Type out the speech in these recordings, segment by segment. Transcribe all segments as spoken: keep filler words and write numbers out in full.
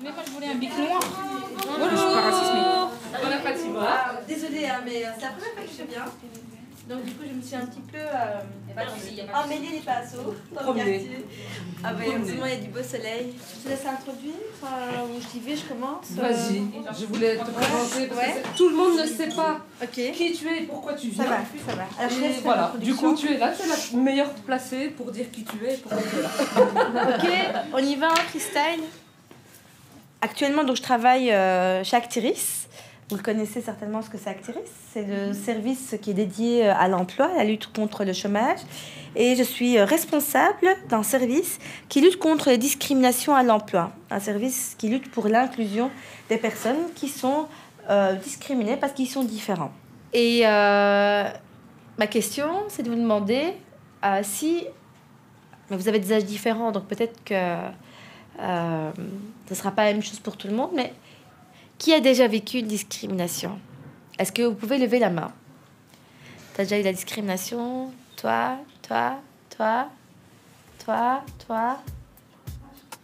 Mais moi je voulais un bic noir. Oh, je suis pas raciste, mais. On n'a pas de ciboire. Ah, désolée, hein, mais c'est la première fois que je fais bien. Donc du coup je me suis un petit peu euh, emmêlée les pinceaux dans le quartier. Ah bah heureusement il y a du beau soleil. Je te laisse introduire, euh, j'y vais, je commence. Vas-y, euh... je voulais te présenter parce ouais. que tout le monde ne sait pas okay. qui tu es et pourquoi tu viens. Ça va, ça va. Alors, je laisse voilà. Du coup tu es là, tu es la meilleure placée pour dire qui tu es et pourquoi tu es là. Ok, on y va, freestyle. Actuellement donc je travaille euh, chez Actiris. Vous le connaissez certainement ce que c'est Actiris. C'est le service qui est dédié à l'emploi, à la lutte contre le chômage. Et je suis responsable d'un service qui lutte contre les discriminations à l'emploi. Un service qui lutte pour l'inclusion des personnes qui sont euh, discriminées parce qu'ils sont différents. Et euh, ma question, c'est de vous demander euh, si... Mais vous avez des âges différents, donc peut-être que euh, ce ne sera pas la même chose pour tout le monde, mais... Qui a déjà vécu une discrimination? Est-ce que vous pouvez lever la main? T'as déjà eu la discrimination? Toi, toi, toi, toi, toi.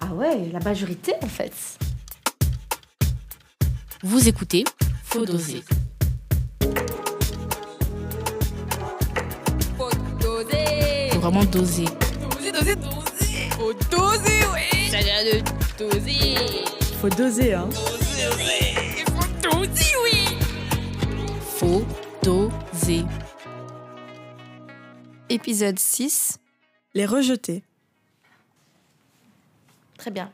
Ah ouais, la majorité en fait. Vous écoutez, faut doser. Faut doser. Faut vraiment doser. Doser, doser, doser. Faut doser, oui. Ça a l'air de doser. Faut doser, hein. Il faut doser, oui! Faut doser. Épisode six. Les rejetés. Très bien.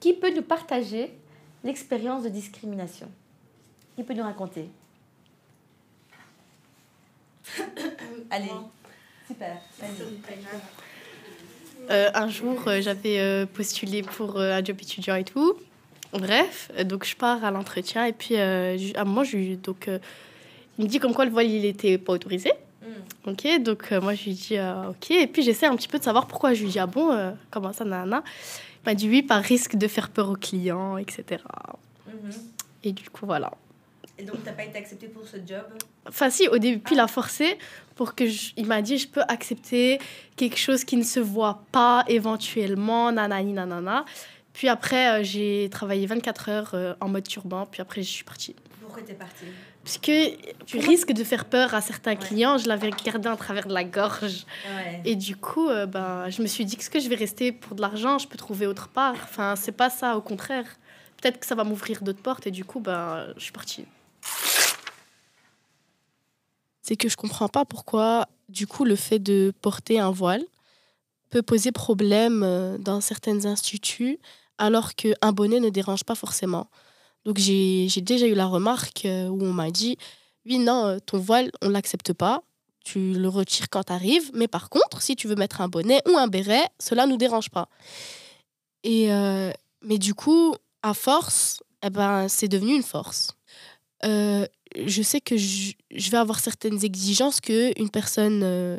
Qui peut nous partager l'expérience de discrimination? Qui peut nous raconter? Allez, super. Euh, un jour, j'avais postulé pour un job étudiant et tout. Bref, donc je pars à l'entretien et puis euh, à un moment, je, donc, euh, il me dit comme quoi le voile, il n'était pas autorisé. Mm. Ok, donc euh, moi, je lui dis euh, ok. Et puis j'essaie un petit peu de savoir pourquoi. Je lui dis ah bon, euh, comment ça, nanana. Il m'a dit oui, par risque de faire peur aux clients, et cetera. Mm-hmm. Et du coup, voilà. Et donc, tu n'as pas été acceptée pour ce job? Enfin, si, au début, ah. il a forcé pour que je... Il m'a dit je peux accepter quelque chose qui ne se voit pas éventuellement, nanani, nanana. Puis après, euh, j'ai travaillé vingt-quatre heures euh, en mode turban. Puis après, je suis partie. Pourquoi t'es partie? Parce que tu Pourquoi risques de faire peur à certains ouais. clients. Je l'avais gardé à travers de la gorge. Ouais. Et du coup, euh, ben, je me suis dit, est-ce que je vais rester pour de l'argent? Je peux trouver autre part. Enfin, c'est pas ça, au contraire. Peut-être que ça va m'ouvrir d'autres portes. Et du coup, ben, je suis partie. C'est que je comprends pas pourquoi, du coup, le fait de porter un voile peut poser problème dans certains instituts, alors qu'un bonnet ne dérange pas forcément. Donc j'ai, j'ai déjà eu la remarque où on m'a dit « Oui, non, ton voile, on ne l'accepte pas, tu le retires quand tu arrives, mais par contre, si tu veux mettre un bonnet ou un béret, cela ne nous dérange pas. » Et euh, mais du coup, à force, eh ben, c'est devenu une force. Euh, je sais que je, je vais avoir certaines exigences qu'une personne, euh,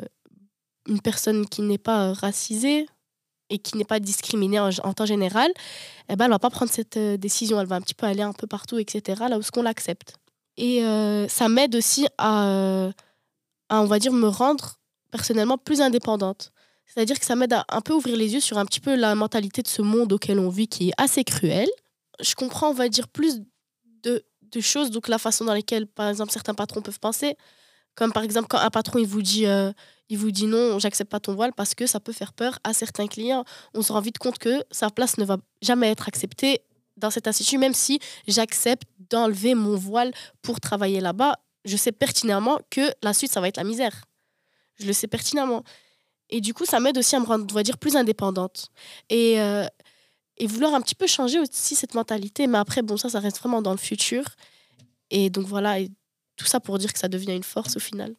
une personne qui n'est pas racisée, et qui n'est pas discriminée en, en temps général, eh ben, elle ne va pas prendre cette euh, décision. Elle va un petit peu aller un peu partout, et cetera, là où est-ce qu'on l'accepte. Et euh, ça m'aide aussi à, à, on va dire, me rendre personnellement plus indépendante. C'est-à-dire que ça m'aide à un peu ouvrir les yeux sur un petit peu la mentalité de ce monde auquel on vit, qui est assez cruel. Je comprends, on va dire, plus de, de choses, donc la façon dans laquelle, par exemple, certains patrons peuvent penser. Comme par exemple, quand un patron il vous dit... Euh, Il vous dit non, j'accepte pas ton voile parce que ça peut faire peur à certains clients. On se rend vite compte que sa place ne va jamais être acceptée dans cet institut, même si j'accepte d'enlever mon voile pour travailler là-bas. Je sais pertinemment que la suite, ça va être la misère. Je le sais pertinemment. Et du coup, ça m'aide aussi à me rendre, on va dire, plus indépendante. Et, euh, et vouloir un petit peu changer aussi cette mentalité. Mais après, bon, ça, ça reste vraiment dans le futur. Et donc voilà, et tout ça pour dire que ça devient une force au final.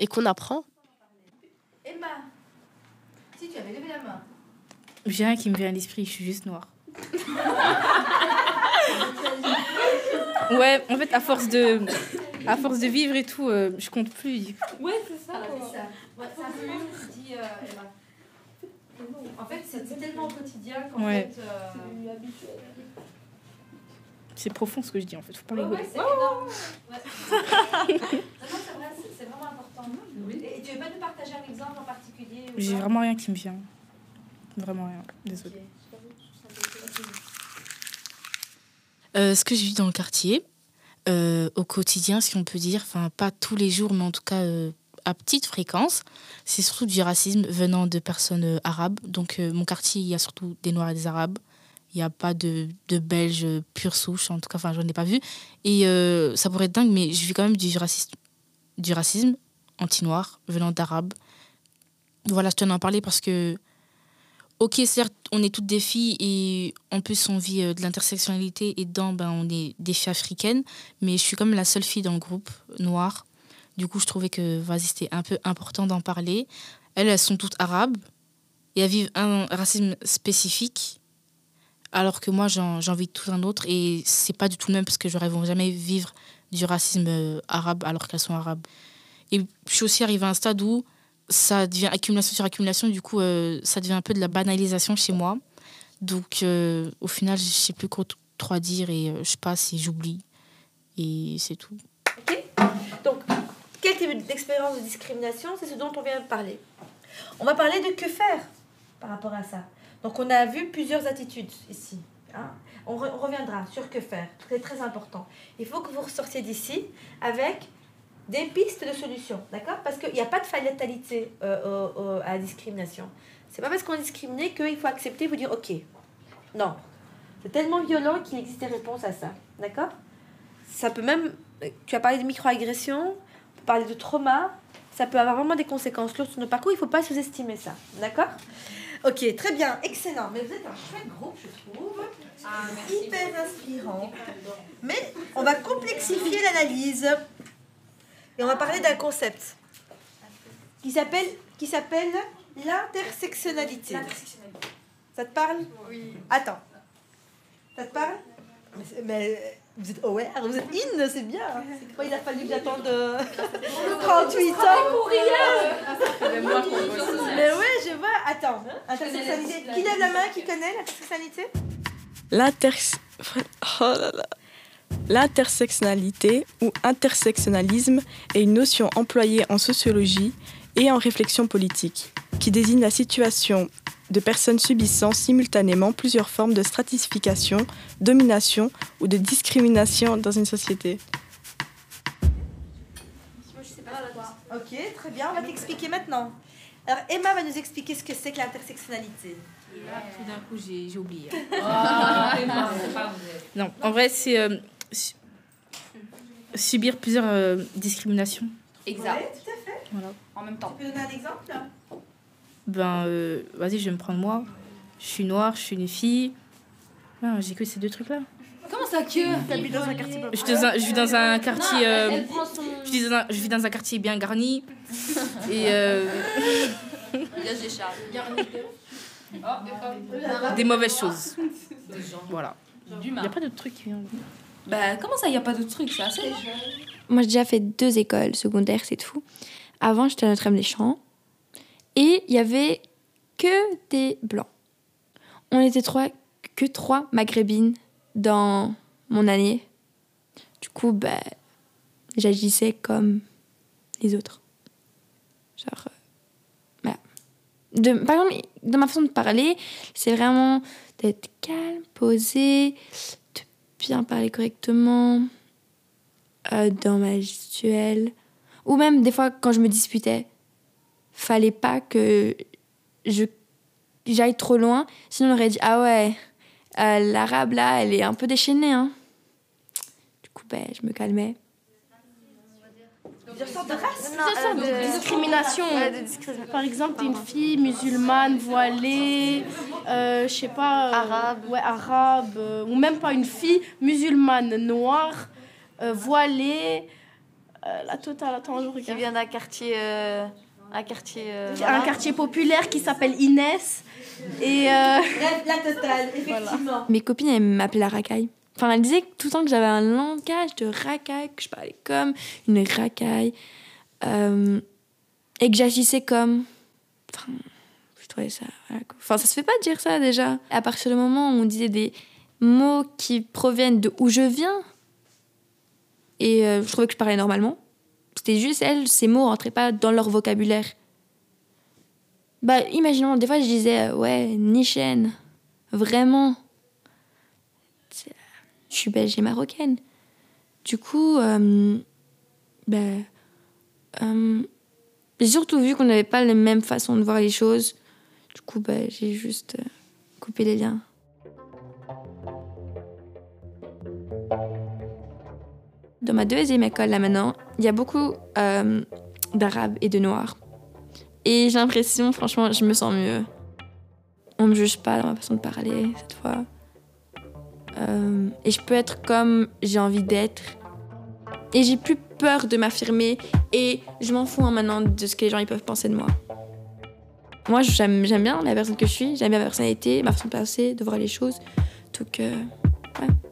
Et qu'on apprend. Emma, si tu avais levé la main. J'ai rien qui me vient à l'esprit, je suis juste noire. Ouais, en fait, à force de, à force de vivre et tout, euh, je compte plus. Ouais, c'est ça. Ah, c'est ça. Ouais, c'est un peu ce que dit euh, Emma. En fait, c'est tellement au quotidien qu'en ouais. fait... Euh... C'est devenu habituel. C'est profond ce que je dis en fait, faut pas rigoler. Ouais, c'est énorme. Ouais, c'est vrai, c'est vraiment important. Oui. Et tu veux pas nous partager un exemple en particulier? J'ai vraiment rien qui me vient. Vraiment rien, désolée. Okay. euh, ce que je vis dans le quartier, euh, au quotidien, si on peut dire, enfin pas tous les jours, mais en tout cas euh, à petite fréquence, c'est surtout du racisme venant de personnes euh, arabes. Donc euh, mon quartier, il y a surtout des Noirs et des Arabes. Il n'y a pas de, de Belges pure souche, en tout cas, enfin, je n'en ai pas vu. Et euh, ça pourrait être dingue, mais je vis quand même du racisme, du racisme anti-noir venant d'Arabes. Voilà, je tenais à en parler parce que, ok, certes, on est toutes des filles et en plus, on vit euh, de l'intersectionnalité et dedans, ben, on est des filles africaines, mais je suis quand même la seule fille dans le groupe noire. Du coup, je trouvais que vas-y, c'était un peu important d'en parler. Elles, elles sont toutes arabes et elles vivent un racisme spécifique. Alors que moi, j'en, j'en vis tout un autre. Et c'est pas du tout le même parce que j'aurais jamais vivre du racisme euh, arabe alors qu'elles sont arabes. Et je suis aussi arrivée à un stade où ça devient accumulation sur accumulation. Du coup, euh, ça devient un peu de la banalisation chez moi. Donc, euh, au final, je sais plus quoi trop dire et euh, je passe et j'oublie. Et c'est tout. OK. Donc, quel type d'expérience de discrimination, c'est ce dont on vient de parler. On va parler de que faire par rapport à ça. Donc, on a vu plusieurs attitudes ici. Hein. On, re- on reviendra sur que faire. C'est très important. Il faut que vous ressortiez d'ici avec des pistes de solutions, d'accord ? Parce qu'il n'y a pas de fatalité euh, euh, à la discrimination. Ce n'est pas parce qu'on est discriminé qu'il faut accepter et vous dire « OK ». Non. C'est tellement violent qu'il existe des réponses à ça, d'accord ? Ça peut même... Tu as parlé de microagression, on peut parler de trauma. Ça peut avoir vraiment des conséquences lourdes sur nos parcours. Il ne faut pas sous-estimer ça, d'accord ? Ok, très bien, excellent. Mais vous êtes un chouette groupe, je trouve. Ah, merci. Hyper inspirant. Mais on va complexifier l'analyse. Et on va parler d'un concept qui s'appelle, qui s'appelle l'intersectionnalité. L'intersectionnalité. Ça te parle ? Oui. Attends. Ça te parle ? Mais, mais vous êtes aware, vous êtes in, c'est bien. C'est quoi, il a fallu que j'attende trente-huit ans. Mais ouais, je vois. Attends, intersectionnalité. Qui lève la main, qui connaît l'intersectionnalité ? L'interse... Oh là là. L'intersectionnalité ou intersectionnalisme est une notion employée en sociologie et en réflexion politique, qui désigne la situation de personnes subissant simultanément plusieurs formes de stratification, domination ou de discrimination dans une société. Ok, très bien, on va t'expliquer maintenant. Alors Emma va nous expliquer ce que c'est que l'intersectionnalité. Yeah. Tout d'un coup, j'ai, j'ai oublié. Oh, Emma, c'est pas vrai. Non, en vrai, c'est euh, su- subir plusieurs euh, discriminations. Exact. Ouais, tout à fait. Voilà. En même temps. Tu peux donner un exemple ? Ben, euh, vas-y, je vais me prendre moi. Je suis noire, je suis une fille. Ah, j'ai que ces deux trucs-là. Comment ça que t'habites dans un quartier pas je, un, je vis dans un quartier. Non, euh, elle prend son... je, vis dans un, je vis dans un quartier bien garni. Et euh... là, j'ai Charles. Garni. Des mauvaises choses. Voilà. Il n'y a pas d'autres trucs qui viennent. Bah, comment ça, il n'y a pas d'autres trucs ? C'est assez. Moi, j'ai déjà fait deux écoles secondaires, c'est fou. Avant, j'étais à Notre-Dame-des-Champs. Et il n'y avait que des blancs. On était trois, que trois maghrébines dans mon année. Du coup, bah, j'agissais comme les autres. Genre, euh, voilà. De, par exemple, dans ma façon de parler, c'est vraiment d'être calme, posé, de bien parler correctement, euh, dans ma gestuelle. Ou même, des fois, quand je me disputais, fallait pas que je j'aille trop loin, sinon on aurait dit ah ouais, euh, l'arabe là, elle est un peu déchaînée hein. Du coup ben je me calmais. Plusieurs sortes de races, plusieurs sortes de discrimination. Par exemple, t'es une fille musulmane, voilée, euh, je sais pas, euh, arabe, ouais arabe, euh, ou même pas une fille musulmane, noire, euh, voilée, euh, la totale. Attends, je regarde. Qui vient d'un quartier. Euh... Un quartier, euh, voilà. Un quartier populaire qui s'appelle Inès. Et euh... Bref, la totale, effectivement. Voilà. Mes copines, elles m'appelaient la racaille. Enfin, elles disaient tout le temps que j'avais un langage de racaille, que je parlais comme une racaille, euh, et que j'agissais comme... Enfin, je trouvais ça... Voilà. Enfin, ça se fait pas de dire ça, déjà. À partir du moment où on disait des mots qui proviennent de où je viens, et euh, je trouvais que je parlais normalement, c'était juste, elles, ces mots rentraient pas dans leur vocabulaire. Bah, imaginons, des fois, je disais, euh, ouais, ni chaîne, vraiment. Je suis belge et marocaine. Du coup, euh, ben, euh, j'ai surtout vu qu'on n'avait pas la même façon de voir les choses. Du coup, ben, j'ai juste euh, coupé les liens. Dans ma deuxième école, là maintenant, il y a beaucoup euh, d'Arabes et de Noirs. Et j'ai l'impression, franchement, je me sens mieux. On me juge pas dans ma façon de parler, cette fois. Euh, et je peux être comme j'ai envie d'être. Et j'ai plus peur de m'affirmer. Et je m'en fous hein, maintenant de ce que les gens ils peuvent penser de moi. Moi, j'aime, j'aime bien la personne que je suis. J'aime bien ma personnalité, ma façon de penser, de voir les choses. Donc, euh, ouais.